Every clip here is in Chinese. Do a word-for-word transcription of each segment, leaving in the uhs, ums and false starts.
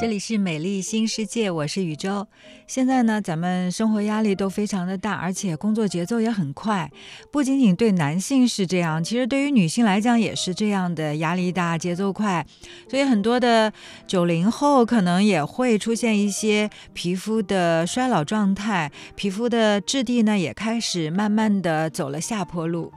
这里是美丽新世界，我是宇宙。现在呢，咱们生活压力都非常的大，而且工作节奏也很快。不仅仅对男性是这样，其实对于女性来讲也是这样的，压力大，节奏快。所以很多的九零后可能也会出现一些皮肤的衰老状态，皮肤的质地呢也开始慢慢的走了下坡路。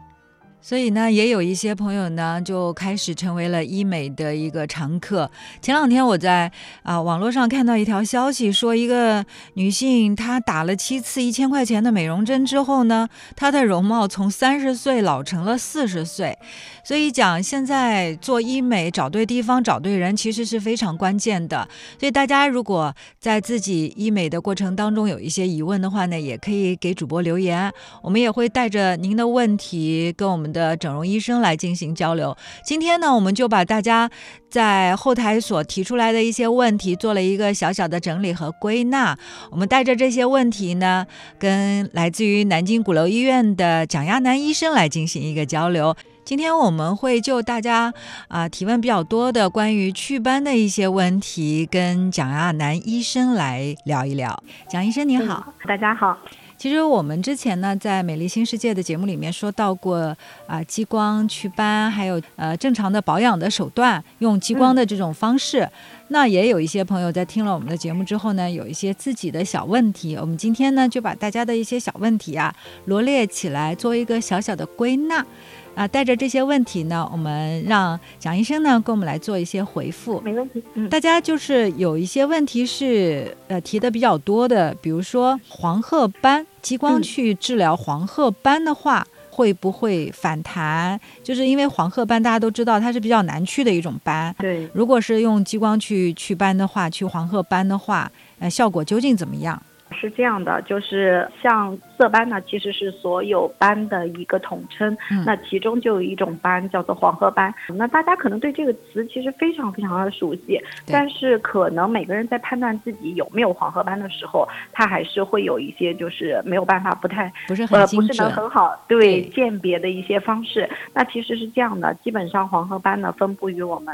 所以呢，也有一些朋友呢，就开始成为了医美的一个常客。前两天我在啊、呃、网络上看到一条消息，说一个女性她打了七次一千块钱的美容针之后呢，她的容貌从三十岁老成了四十岁。所以讲现在做医美找对地方、找对人，其实是非常关键的。所以大家如果在自己医美的过程当中有一些疑问的话呢，也可以给主播留言，我们也会带着您的问题跟我们的整容医生来进行交流。今天呢，我们就把大家在后台所提出来的一些问题做了一个小小的整理和归纳。我们带着这些问题呢，跟来自于南京鼓楼医院的蒋亚楠医生来进行一个交流。今天我们会就大家啊、呃、提问比较多的关于祛斑的一些问题，跟蒋亚楠医生来聊一聊。蒋医生您好。嗯，大家好。其实我们之前呢，在美丽新世界的节目里面说到过啊、呃，激光、祛斑，还有呃正常的保养的手段，用激光的这种方式。嗯，那也有一些朋友在听了我们的节目之后呢，有一些自己的小问题。我们今天呢，就把大家的一些小问题啊罗列起来，做一个小小的归纳。啊，带着这些问题呢，我们让蒋医生呢跟我们来做一些回复。没问题。嗯，大家就是有一些问题是呃提的比较多的，比如说黄褐斑，激光去治疗黄褐斑的话，嗯，会不会反弹？就是因为黄褐斑大家都知道它是比较难去的一种斑。对，如果是用激光去去斑的话，去黄褐斑的话，呃，效果究竟怎么样？是这样的，就是像色斑呢，其实是所有斑的一个统称。嗯，那其中就有一种斑叫做黄褐斑。那大家可能对这个词其实非常非常的熟悉，但是可能每个人在判断自己有没有黄褐斑的时候，他还是会有一些就是没有办法，不太不是很精准，呃、不是能很好 对, 对鉴别的一些方式。那其实是这样的，基本上黄褐斑呢分布于我们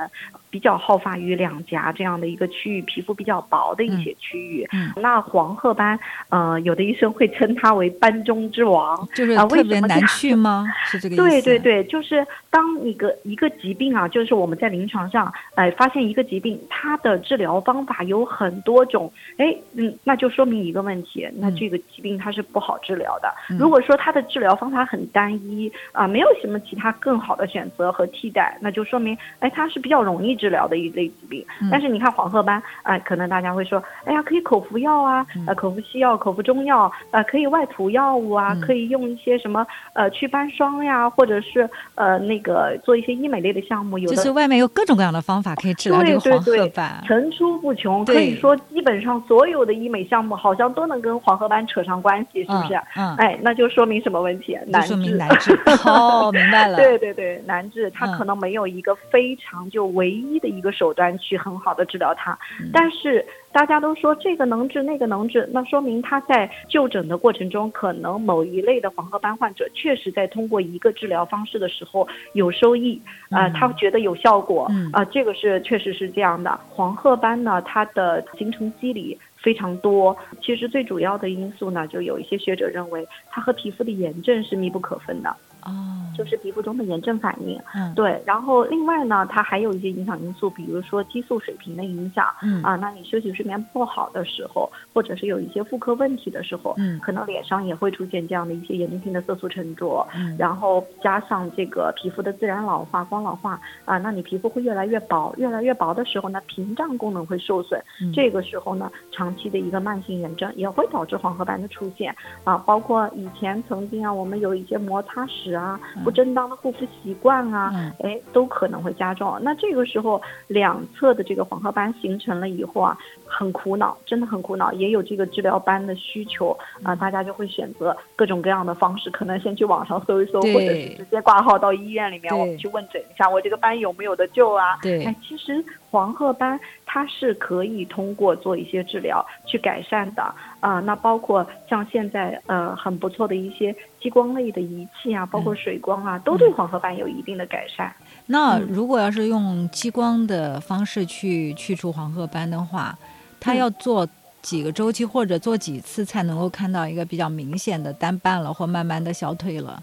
比较好发于两颊这样的一个区域，皮肤比较薄的一些区域。嗯嗯，那黄褐斑，呃，有的医生会称它为斑中之王，就是特别难去吗？呃、是这个意思？对对对，就是当一个一个疾病啊，就是我们在临床上，哎、呃，发现一个疾病，它的治疗方法有很多种，哎，嗯，那就说明一个问题，那这个疾病它是不好治疗的。嗯，如果说它的治疗方法很单一啊，呃，没有什么其他更好的选择和替代，那就说明，哎，它是比较容易治疗的一类疾病。但是你看黄褐斑啊，呃，可能大家会说，哎呀，可以口服药啊，呃，口服西药、口服中药，呃，可以外涂药物啊，可以用一些什么呃祛斑霜呀，或者是呃那个做一些医美类的项目。有的就是外面有各种各样的方法可以治疗这个黄褐斑，层出不穷。可以说基本上所有的医美项目好像都能跟黄褐斑扯上关系，是不是？嗯嗯，哎，那就说明什么问题？难治。说明难治。哦，明白了。对对对，难治，它可能没有一个非常就唯一。一的一个手段去很好的治疗它。嗯，但是大家都说这个能治那个能治，那说明他在就诊的过程中，可能某一类的黄褐斑患者确实在通过一个治疗方式的时候有收益啊，呃嗯，他觉得有效果啊，嗯呃，这个是确实是这样的。黄褐斑呢，它的形成机理非常多，其实最主要的因素呢，就有一些学者认为它和皮肤的炎症是密不可分的。哦，就是皮肤中的炎症反应。嗯，对。然后另外呢，它还有一些影响因素，比如说激素水平的影响。嗯啊，那你休息睡眠不好的时候，或者是有一些妇科问题的时候，嗯，可能脸上也会出现这样的一些炎症性的色素沉着。嗯，然后加上这个皮肤的自然老化、光老化啊，那你皮肤会越来越薄，越来越薄的时候呢，屏障功能会受损。嗯，这个时候呢，长期的一个慢性炎症也会导致黄褐斑的出现啊，包括以前曾经啊，我们有一些摩擦石啊，不正当的护肤习惯啊，哎，嗯，都可能会加重。那这个时候两侧的这个黄褐斑形成了以后啊，很苦恼，真的很苦恼，也有这个治疗斑的需求啊，呃，大家就会选择各种各样的方式，可能先去网上搜一搜，或者是直接挂号到医院里面，我们去问诊一下，我这个斑有没有得救啊？对，哎，其实黄褐斑它是可以通过做一些治疗去改善的啊，呃，那包括像现在呃很不错的一些激光类的仪器啊，包括水光啊，嗯，都对黄褐斑有一定的改善。那如果要是用激光的方式去去除黄褐斑的话，它要做几个周期或者做几次才能够看到一个比较明显的单斑了，或慢慢的消退了？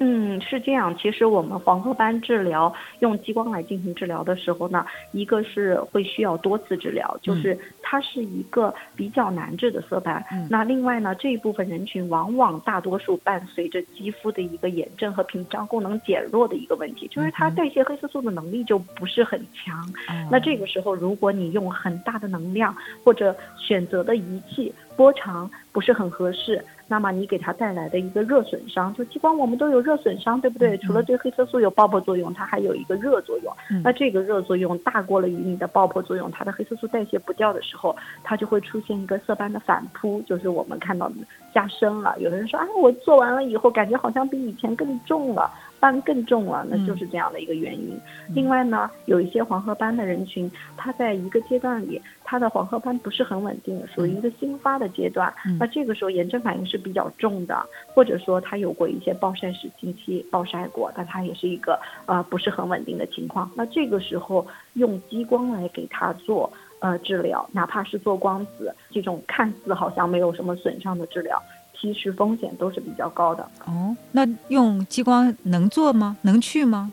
嗯，是这样。其实我们黄褐斑治疗用激光来进行治疗的时候呢，一个是会需要多次治疗，就是它是一个比较难治的色斑。嗯、那另外呢，这一部分人群往往大多数伴随着肌肤的一个炎症和屏障功能减弱的一个问题，就是它代谢黑色素的能力就不是很强。嗯、那这个时候，如果你用很大的能量或者选择的仪器波长不是很合适，那么你给它带来的一个热损伤，就激光我们都有热损伤，对不对？除了对黑色素有爆破作用，它还有一个热作用。嗯、那这个热作用大过了于你的爆破作用，它的黑色素代谢不掉的时候，它就会出现一个色斑的反扑，就是我们看到的加深了。有人说啊，我做完了以后感觉好像比以前更重了，斑更重了，那就是这样的一个原因。嗯、另外呢，有一些黄褐斑的人群，他在一个阶段里，他的黄褐斑不是很稳定，属于一个新发的阶段。嗯、那这个时候炎症反应是比较重的，或者说他有过一些暴晒时期暴晒过，但他也是一个呃不是很稳定的情况。那这个时候用激光来给他做呃治疗，哪怕是做光子这种看似好像没有什么损伤的治疗，其实风险都是比较高的。哦，那用激光能做吗？能去吗？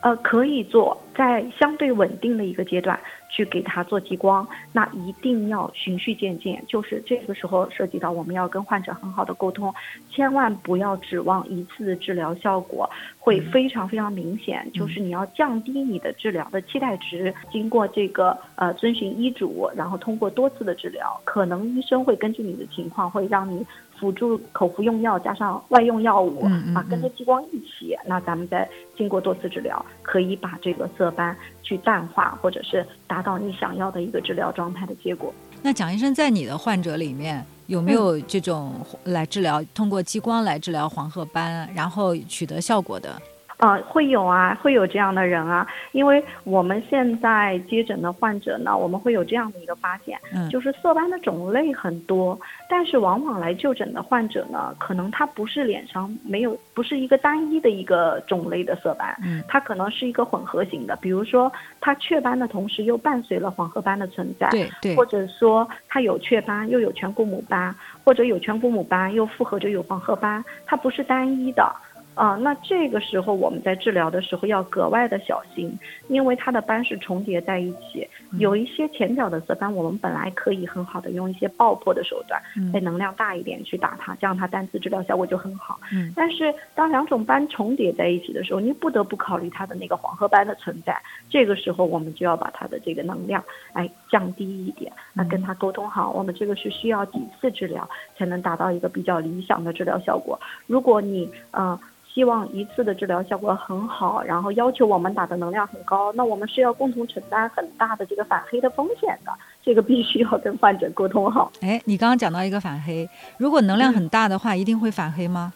呃，可以做，在相对稳定的一个阶段去给它做激光，那一定要循序渐进，就是这个时候涉及到我们要跟患者很好的沟通，千万不要指望一次的治疗效果会非常非常明显。嗯、就是你要降低你的治疗的期待值，经过这个呃遵循医嘱，然后通过多次的治疗，可能医生会根据你的情况会让你辅助口服用药加上外用药物。嗯嗯嗯啊，跟着激光一起，那咱们再经过多次治疗，可以把这个色斑去淡化，或者是达到你想要的一个治疗状态的结果。那蒋医生，在你的患者里面有没有这种来治疗、嗯、通过激光来治疗黄褐斑然后取得效果的？呃，会有啊，会有这样的人啊，因为我们现在接诊的患者呢，我们会有这样的一个发现，嗯、就是色斑的种类很多，但是往往来就诊的患者呢，可能他不是脸上没有，不是一个单一的一个种类的色斑，嗯、它可能是一个混合型的，比如说它雀斑的同时又伴随了黄褐斑的存在，对对，或者说它有雀斑又有颧骨母斑，或者有颧骨母斑又复合着有黄褐斑，它不是单一的。啊、呃，那这个时候我们在治疗的时候要格外的小心，因为它的斑是重叠在一起，有一些浅表的色斑，我们本来可以很好的用一些爆破的手段，再能量大一点去打它，这样它单次治疗效果就很好。嗯、但是当两种斑重叠在一起的时候，你不得不考虑它的那个黄褐斑的存在，这个时候我们就要把它的这个能量哎降低一点，那跟它沟通好，我们这个是需要几次治疗才能达到一个比较理想的治疗效果。如果你呃希望一次的治疗效果很好，然后要求我们打的能量很高，那我们是要共同承担很大的这个反黑的风险的，这个必须要跟患者沟通好。哎，你刚刚讲到一个反黑，如果能量很大的话，嗯、一定会反黑吗？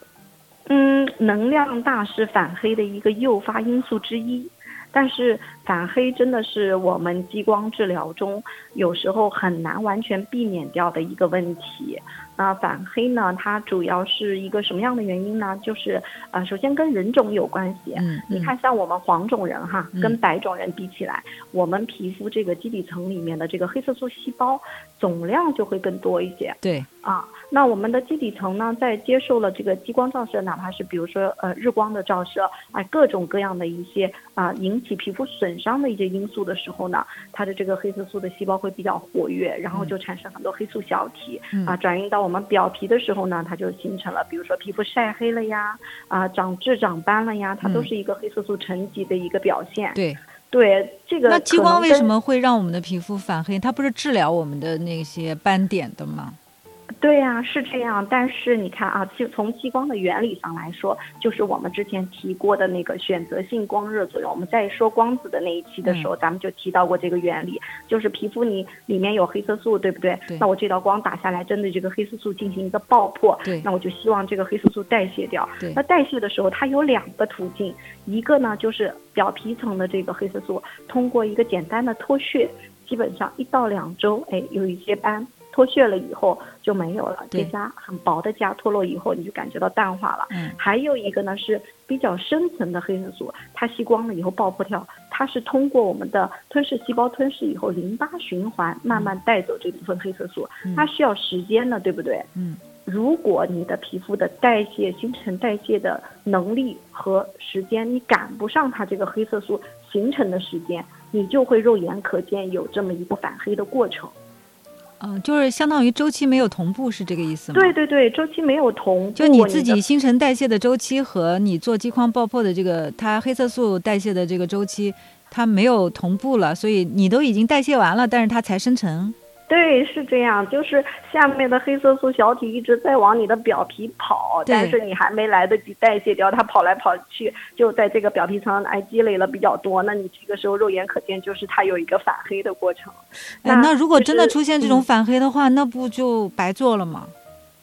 嗯，能量大是反黑的一个诱发因素之一，但是反黑真的是我们激光治疗中有时候很难完全避免掉的一个问题。那反黑呢，它主要是一个什么样的原因呢？就是呃，首先跟人种有关系。嗯、你看像我们黄种人哈，嗯、跟白种人比起来，我们皮肤这个基底层里面的这个黑色素细胞总量就会更多一些。对啊，那我们的基底层呢，在接受了这个激光照射，哪怕是比如说呃日光的照射，哎、呃，各种各样的一些啊、呃、引起皮肤损伤的一些因素的时候呢，它的这个黑色素的细胞会比较活跃，然后就产生很多黑素小体。嗯、啊，转运到我们表皮的时候呢，它就形成了，比如说皮肤晒黑了呀，啊、呃，长痣长斑了呀，它都是一个黑色素沉积的一个表现。嗯、对对，这个那激光为什么会让我们的皮肤反黑？它不是治疗我们的那些斑点的吗？对啊，是这样。但是你看啊，就从激光的原理上来说，就是我们之前提过的那个选择性光热作用。我们在说光子的那一期的时候，嗯、咱们就提到过这个原理，就是皮肤你里面有黑色素，对不对？对，那我这道光打下来，针对这个黑色素进行一个爆破，对，那我就希望这个黑色素代谢掉。对，那代谢的时候它有两个途径，一个呢就是表皮层的这个黑色素通过一个简单的脱屑，基本上一到两周，哎，有一些斑脱屑了以后就没有了，这痂很薄的痂脱落以后你就感觉到淡化了。嗯，还有一个呢是比较深层的黑色素，它吸光了以后爆破掉，它是通过我们的吞噬细胞吞噬以后淋巴循环慢慢带走这部分黑色素，嗯，它需要时间呢，对不对？嗯，如果你的皮肤的代谢新陈代谢的能力和时间你赶不上它这个黑色素形成的时间，你就会肉眼可见有这么一个反黑的过程。嗯，就是相当于周期没有同步，是这个意思吗？对对对，周期没有同步，就你自己新陈代谢的周期和你做激光爆破的这个它黑色素代谢的这个周期它没有同步了，所以你都已经代谢完了，但是它才生成。对，是这样，就是下面的黑色素小体一直在往你的表皮跑，但是你还没来得及代谢掉，它跑来跑去就在这个表皮层哎积累了比较多，那你这个时候肉眼可见就是它有一个反黑的过程。那，哎，那如果真的出现这种反黑的话，嗯，那不就白做了吗？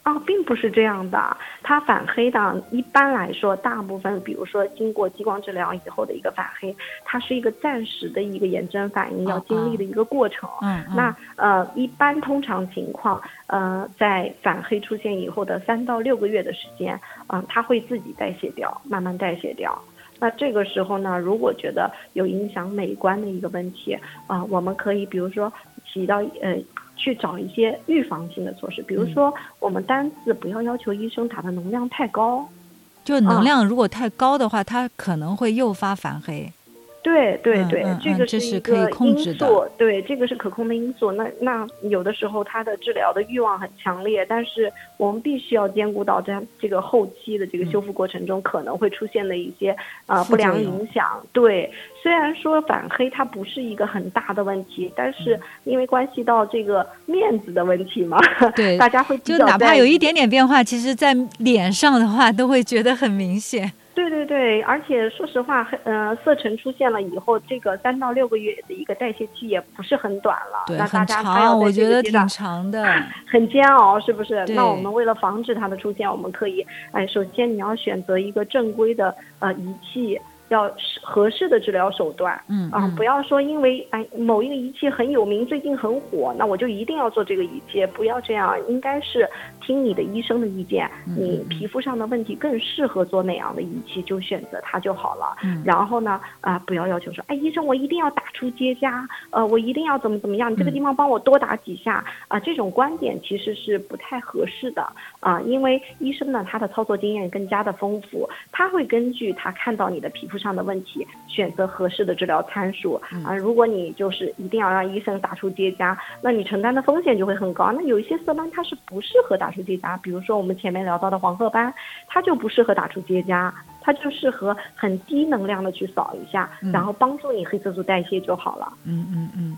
啊，并不是这样的，它反黑的一般来说大部分比如说经过激光治疗以后的一个反黑，它是一个暂时的一个炎症反应要经历的一个过程。嗯，那呃一般通常情况呃在反黑出现以后的三到六个月的时间，嗯，呃，它会自己代谢掉，慢慢代谢掉。那这个时候呢，如果觉得有影响美观的一个问题啊，呃，我们可以比如说起到呃去找一些预防性的措施，比如说我们单次不要要求医生打的能量太高，就能量如果太高的话，嗯，它可能会诱发反黑。对对对，嗯嗯，这个是一个因素，这是可以控制的。对，这个是可控的因素。那那有的时候它的治疗的欲望很强烈，但是我们必须要兼顾到这这个后期的这个修复过程中可能会出现的一些啊，嗯呃、不良影响。对，虽然说反黑它不是一个很大的问题，但是因为关系到这个面子的问题嘛，对，大家会就哪怕有一点点变化，其实在脸上的话都会觉得很明显。对对对，而且说实话，呃，色沉出现了以后，这个三到六个月的一个代谢期也不是很短了，对，那大家还要在这个阶段，我觉得挺长的，啊，很煎熬，是不是？那我们为了防止它的出现，我们可以，哎，首先你要选择一个正规的呃仪器。要合适的治疗手段，嗯啊，不要说因为哎某一个仪器很有名，最近很火，那我就一定要做这个仪器，不要这样，应该是听你的医生的意见，你皮肤上的问题更适合做哪样的仪器就选择它就好了。嗯，然后呢啊，呃、不要要求说哎医生我一定要打出结痂，呃我一定要怎么怎么样，你这个地方帮我多打几下啊，呃、这种观点其实是不太合适的啊，呃、因为医生呢他的操作经验更加的丰富，他会根据他看到你的皮肤上的问题选择合适的治疗参数啊，如果你就是一定要让医生打出结痂，那你承担的风险就会很高。那有一些色斑它是不适合打出结痂，比如说我们前面聊到的黄褐斑，它就不适合打出结痂，它就适合很低能量的去扫一下，然后帮助你黑色素代谢就好了。嗯嗯嗯，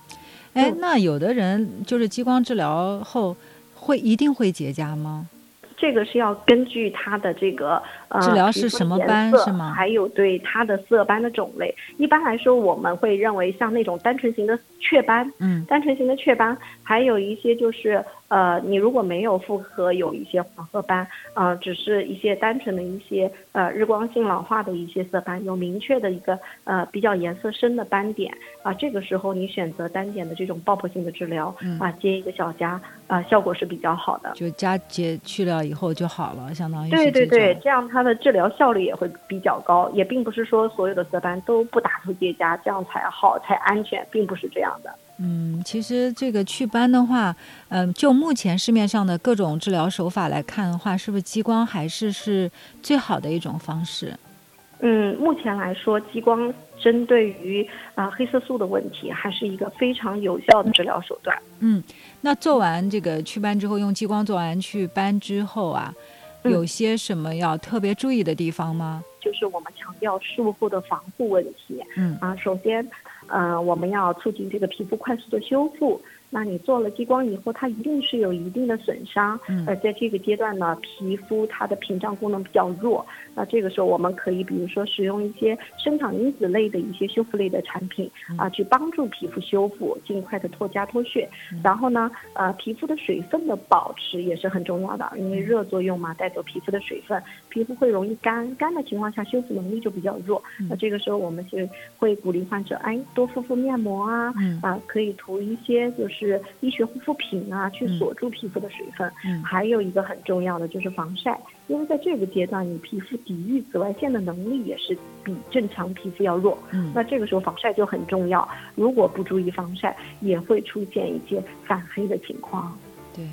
哎，那有的人就是激光治疗后会一定会结痂吗？这个是要根据它的这个呃治疗是什么斑是吗？还有对它的色斑的种类。一般来说，我们会认为像那种单纯型的雀斑，嗯，单纯型的雀斑，还有一些就是呃，你如果没有复合，有一些黄褐斑，呃，只是一些单纯的一些呃日光性老化的一些色斑，有明确的一个呃比较颜色深的斑点啊，呃，这个时候你选择单点的这种爆破性的治疗啊，接一个小痂啊，呃，效果是比较好的。就痂结去了。以后就好了，相当于对对对，这样它的治疗效率也会比较高，也并不是说所有的色斑都不打出结痂，这样才好才安全，并不是这样的。嗯，其实这个祛斑的话，嗯，呃，就目前市面上的各种治疗手法来看的话，是不是激光还是是最好的一种方式？嗯，目前来说，激光针对于啊，呃、黑色素的问题，还是一个非常有效的治疗手段。嗯，那做完这个祛斑之后，用激光做完祛斑之后啊，嗯，有些什么要特别注意的地方吗？就是我们强调术后的防护问题。嗯啊，首先，呃，我们要促进这个皮肤快速的修复。那你做了激光以后，它一定是有一定的损伤，嗯，而在这个阶段呢，皮肤它的屏障功能比较弱，那这个时候我们可以比如说使用一些生长因子类的一些修复类的产品啊，去帮助皮肤修复，尽快的脱痂脱屑。然后呢，呃，皮肤的水分的保持也是很重要的，因为热作用嘛，带走皮肤的水分，皮肤会容易干，干的情况下修复能力就比较弱。那这个时候我们是会鼓励患者哎多敷敷面膜啊，啊，可以涂一些就是是医学护肤品啊，去锁住皮肤的水分。嗯，还有一个很重要的就是防晒，因为在这个阶段你皮肤抵御紫外线的能力也是比正常皮肤要弱。嗯，那这个时候防晒就很重要，如果不注意防晒也会出现一些反黑的情况。对，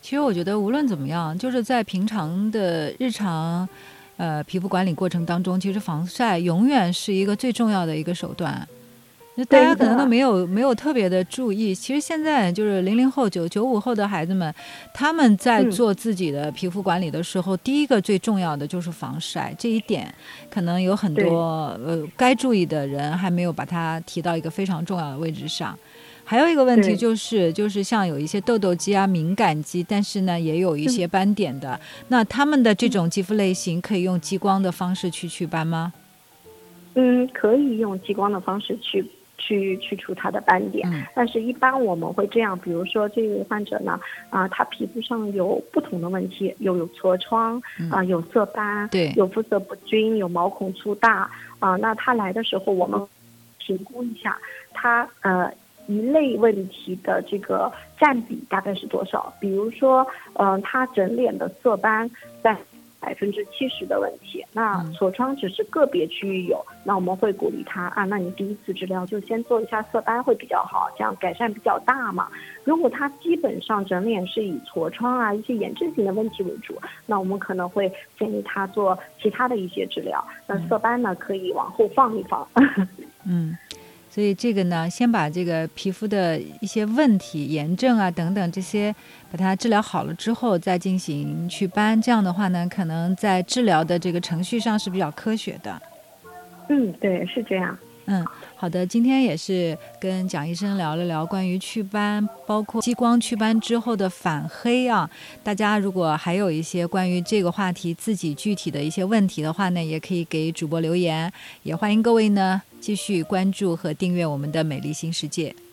其实我觉得无论怎么样，就是在平常的日常呃皮肤管理过程当中，其实防晒永远是一个最重要的一个手段，大家可能都没有没有特别的注意。其实现在就是零零后、九九五后的孩子们，他们在做自己的皮肤管理的时候，嗯、第一个最重要的就是防晒，这一点可能有很多呃该注意的人还没有把它提到一个非常重要的位置上。还有一个问题就是就是像有一些痘痘肌啊、敏感肌，但是呢也有一些斑点的，嗯、那他们的这种肌肤类型可以用激光的方式去祛斑吗？嗯，可以用激光的方式去去去除它的斑点，但是一般我们会这样，比如说这位患者呢，啊、呃，他皮肤上有不同的问题，有有痤疮啊、呃，有色斑，对，有肤色不均，有毛孔粗大啊、呃，那他来的时候，我们评估一下他呃一类问题的这个占比大概是多少，比如说，嗯、呃，他整脸的色斑在百分之七十的问题，那痤疮只是个别区域有，那我们会鼓励他啊，那你第一次治疗就先做一下色斑会比较好，这样改善比较大嘛。如果他基本上整脸是以痤疮啊一些炎症性的问题为主，那我们可能会建议他做其他的一些治疗。那色斑呢可以往后放一放。嗯，所以这个呢，先把这个皮肤的一些问题、炎症啊等等这些，把它治疗好了之后，再进行祛斑。这样的话呢，可能在治疗的这个程序上是比较科学的。嗯，对，是这样。嗯，好的，今天也是跟蒋医生聊了聊关于祛斑，包括激光祛斑之后的反黑啊。大家如果还有一些关于这个话题自己具体的一些问题的话呢，也可以给主播留言，也欢迎各位呢继续关注和订阅我们的美丽新世界。